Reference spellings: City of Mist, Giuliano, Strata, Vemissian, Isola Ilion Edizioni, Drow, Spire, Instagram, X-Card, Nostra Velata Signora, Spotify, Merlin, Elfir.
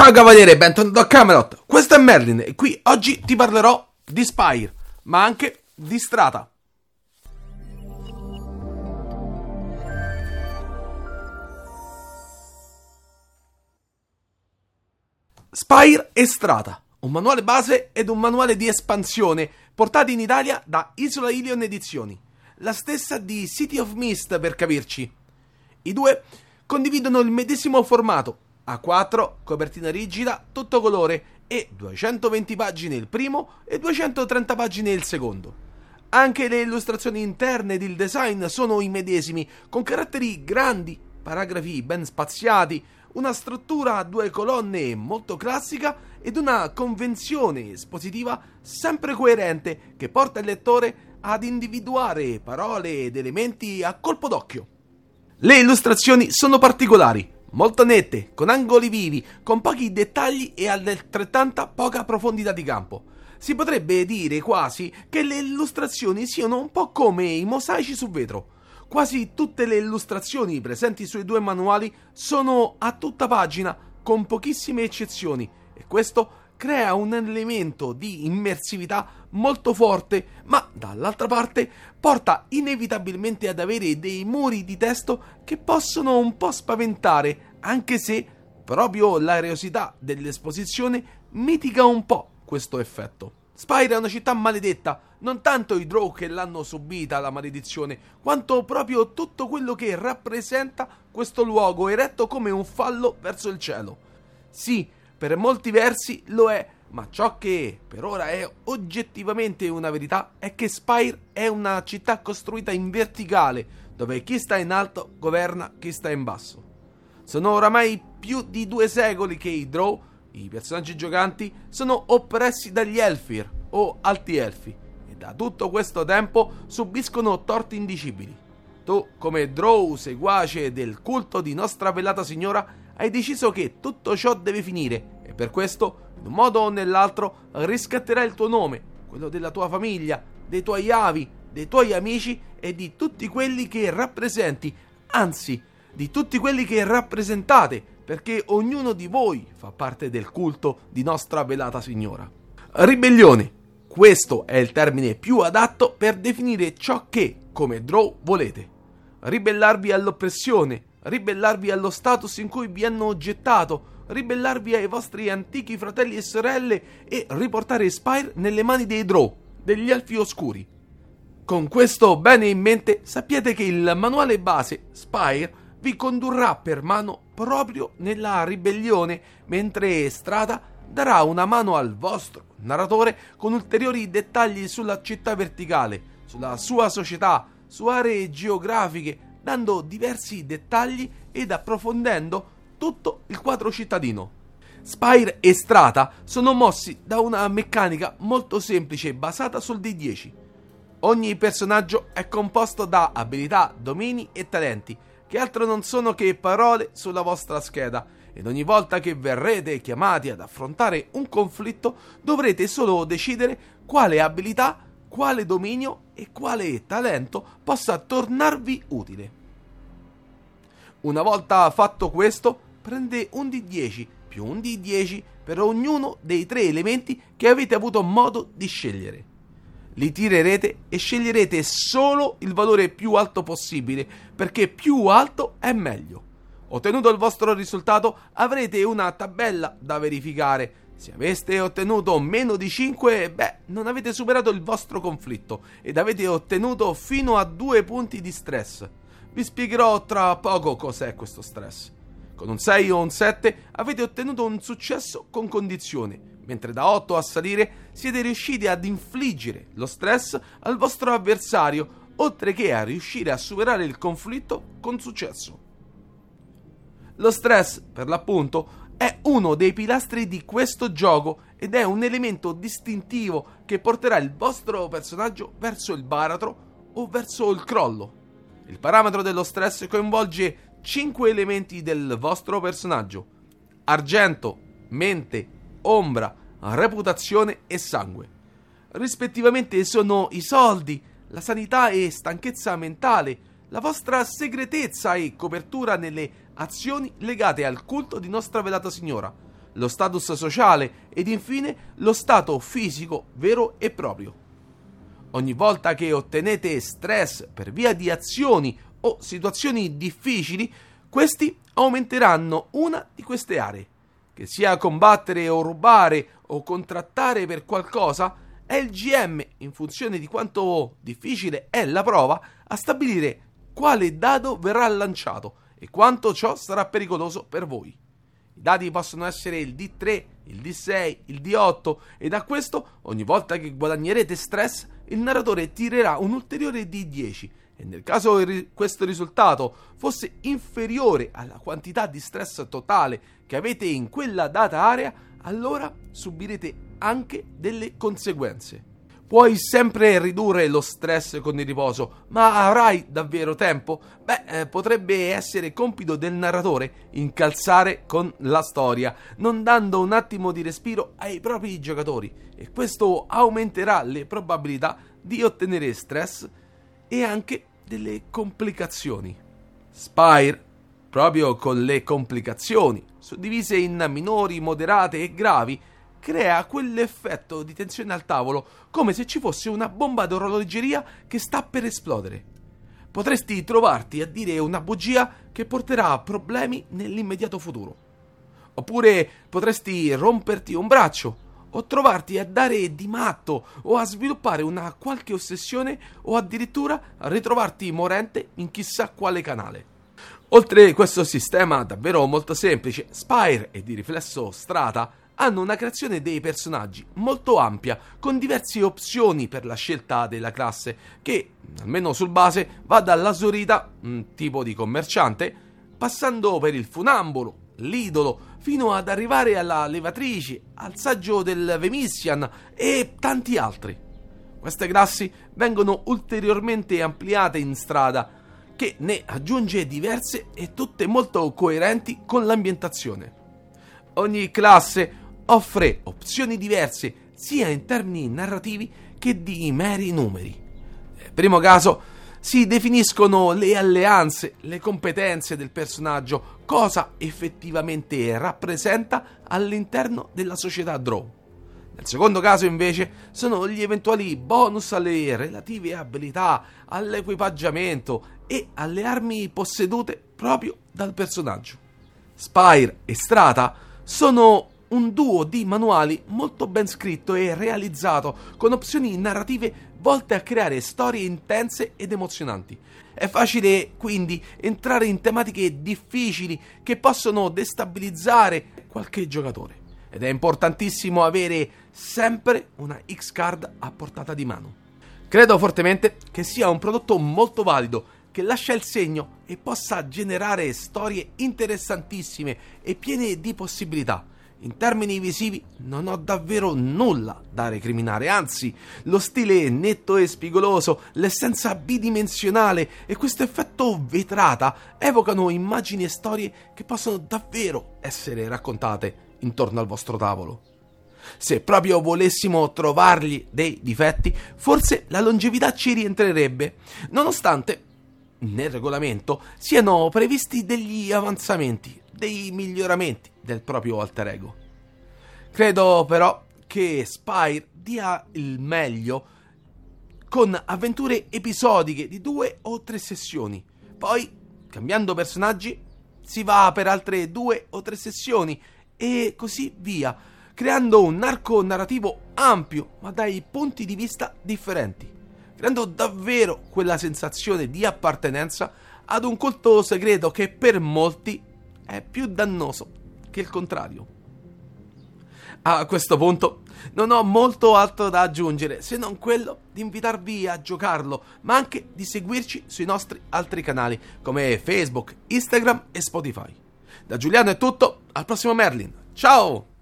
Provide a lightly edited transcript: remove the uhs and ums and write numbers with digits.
Ciao cavaliere, bentornato a Camelot, questo è Merlin e qui oggi ti parlerò di Spire, ma anche di Strata. Spire e Strata, un manuale base ed un manuale di espansione portati in Italia da Isola Ilion Edizioni, la stessa di City of Mist per capirci. I due condividono il medesimo formato, A4, copertina rigida, tutto colore e 220 pagine il primo e 230 pagine il secondo. Anche le illustrazioni interne ed il design sono i medesimi, con caratteri grandi, paragrafi ben spaziati, una struttura a due colonne molto classica ed una convenzione espositiva sempre coerente che porta il lettore ad individuare parole ed elementi a colpo d'occhio. Le illustrazioni sono particolari, molto nette, con angoli vivi, con pochi dettagli e altrettanta poca profondità di campo. Si potrebbe dire quasi che le illustrazioni siano un po' come i mosaici su vetro. Quasi tutte le illustrazioni presenti sui due manuali sono a tutta pagina, con pochissime eccezioni, e questo crea un elemento di immersività molto forte, ma dall'altra parte porta inevitabilmente ad avere dei muri di testo che possono un po' spaventare, anche se proprio l'aeriosità dell'esposizione mitiga un po' questo effetto. Spire è una città maledetta, non tanto i Drow che l'hanno subita la maledizione, quanto proprio tutto quello che rappresenta questo luogo eretto come un fallo verso il cielo. Sì, per molti versi lo è, ma ciò che per ora è oggettivamente una verità è che Spire è una città costruita in verticale, dove chi sta in alto governa chi sta in basso. Sono oramai più di 2 secoli che i Drow, i personaggi giocanti, sono oppressi dagli Elfir o alti elfi, e da tutto questo tempo subiscono torti indicibili. Tu, come Drow seguace del culto di Nostra Velata Signora, hai deciso che tutto ciò deve finire e per questo, in un modo o nell'altro, riscatterai il tuo nome, quello della tua famiglia, dei tuoi avi, dei tuoi amici e di tutti quelli che rappresenti, anzi, di tutti quelli che rappresentate, perché ognuno di voi fa parte del culto di Nostra Velata Signora. Ribellione. Questo è il termine più adatto per definire ciò che, come Drow, volete. Ribellarvi all'oppressione, ribellarvi allo status in cui vi hanno gettato, ribellarvi ai vostri antichi fratelli e sorelle e riportare Spire nelle mani dei Drow, degli elfi oscuri. Con questo bene in mente, sappiate che il manuale base Spire vi condurrà per mano proprio nella ribellione, mentre Strata darà una mano al vostro narratore con ulteriori dettagli sulla città verticale, sulla sua società, su aree geografiche, dando diversi dettagli ed approfondendo tutto il quadro cittadino. Spire e Strata sono mossi da una meccanica molto semplice basata sul D10. Ogni personaggio è composto da abilità, domini e talenti, che altro non sono che parole sulla vostra scheda, ed ogni volta che verrete chiamati ad affrontare un conflitto dovrete solo decidere quale abilità, quale dominio e quale talento possa tornarvi utile. Una volta fatto questo, prende un D10 più un D10 per ognuno dei 3 elementi che avete avuto modo di scegliere. Li tirerete e sceglierete solo il valore più alto possibile, perché più alto è meglio. Ottenuto il vostro risultato, avrete una tabella da verificare. Se aveste ottenuto meno di 5, non avete superato il vostro conflitto ed avete ottenuto fino a 2 punti di stress. Vi spiegherò tra poco cos'è questo stress. Con un 6 o un 7 avete ottenuto un successo con condizione, mentre da 8 a salire siete riusciti ad infliggere lo stress al vostro avversario, oltre che a riuscire a superare il conflitto con successo. Lo stress, per l'appunto, è uno dei pilastri di questo gioco ed è un elemento distintivo che porterà il vostro personaggio verso il baratro o verso il crollo. Il parametro dello stress coinvolge 5 elementi del vostro personaggio: argento, mente, ombra, reputazione e sangue. Rispettivamente sono i soldi, la sanità e stanchezza mentale, la vostra segretezza e copertura nelle azioni legate al culto di Nostra Velata Signora, lo status sociale ed infine lo stato fisico vero e proprio. Ogni volta che ottenete stress per via di azioni o situazioni difficili, questi aumenteranno una di queste aree. Che sia combattere o rubare o contrattare per qualcosa, è il GM, in funzione di quanto difficile è la prova, a stabilire quale dado verrà lanciato e quanto ciò sarà pericoloso per voi. I dadi possono essere il D3, il D6, il D8 e da questo ogni volta che guadagnerete stress il narratore tirerà un ulteriore D10 e nel caso questo risultato fosse inferiore alla quantità di stress totale che avete in quella data area, allora subirete anche delle conseguenze. Puoi sempre ridurre lo stress con il riposo, ma avrai davvero tempo? Potrebbe essere compito del narratore incalzare con la storia, non dando un attimo di respiro ai propri giocatori, e questo aumenterà le probabilità di ottenere stress e anche delle complicazioni. Spire, proprio con le complicazioni, suddivise in minori, moderate e gravi, crea quell'effetto di tensione al tavolo, come se ci fosse una bomba d'orologeria che sta per esplodere. Potresti trovarti a dire una bugia che porterà a problemi nell'immediato futuro. Oppure potresti romperti un braccio, o trovarti a dare di matto, o a sviluppare una qualche ossessione, o addirittura a ritrovarti morente in chissà quale canale. Oltre questo sistema davvero molto semplice, Spire e di riflesso Strata hanno una creazione dei personaggi molto ampia, con diverse opzioni per la scelta della classe, che, almeno sul base, va dall'Asurita, un tipo di commerciante, passando per il funambolo, l'idolo, fino ad arrivare alla levatrice, al saggio del Vemissian e tanti altri. Queste classi vengono ulteriormente ampliate in Strada, che ne aggiunge diverse e tutte molto coerenti con l'ambientazione. Ogni classe offre opzioni diverse sia in termini narrativi che di meri numeri. Nel primo caso si definiscono le alleanze, le competenze del personaggio, cosa effettivamente rappresenta all'interno della società Drow. Nel secondo caso invece sono gli eventuali bonus alle relative abilità, all'equipaggiamento e alle armi possedute proprio dal personaggio. Spire e Strata sono un duo di manuali molto ben scritto e realizzato, con opzioni narrative volte a creare storie intense ed emozionanti. È facile quindi entrare in tematiche difficili che possono destabilizzare qualche giocatore, ed è importantissimo avere sempre una X-Card a portata di mano. Credo fortemente che sia un prodotto molto valido, che lascia il segno e possa generare storie interessantissime e piene di possibilità. In termini visivi non ho davvero nulla da recriminare, anzi, lo stile netto e spigoloso, l'essenza bidimensionale e questo effetto vetrata evocano immagini e storie che possono davvero essere raccontate intorno al vostro tavolo. Se proprio volessimo trovargli dei difetti, forse la longevità ci rientrerebbe, nonostante nel regolamento siano previsti degli avanzamenti, dei miglioramenti del proprio alter ego. Credo però che Spire dia il meglio con avventure episodiche di 2 o 3 sessioni. Poi, cambiando personaggi, si va per altre 2 o 3 sessioni e così via, creando un arco narrativo ampio ma dai punti di vista differenti, creando davvero quella sensazione di appartenenza ad un culto segreto che per molti è più dannoso che il contrario. A questo punto non ho molto altro da aggiungere, se non quello di invitarvi a giocarlo, ma anche di seguirci sui nostri altri canali come Facebook, Instagram e Spotify. Da Giuliano è tutto, al prossimo Merlin, ciao!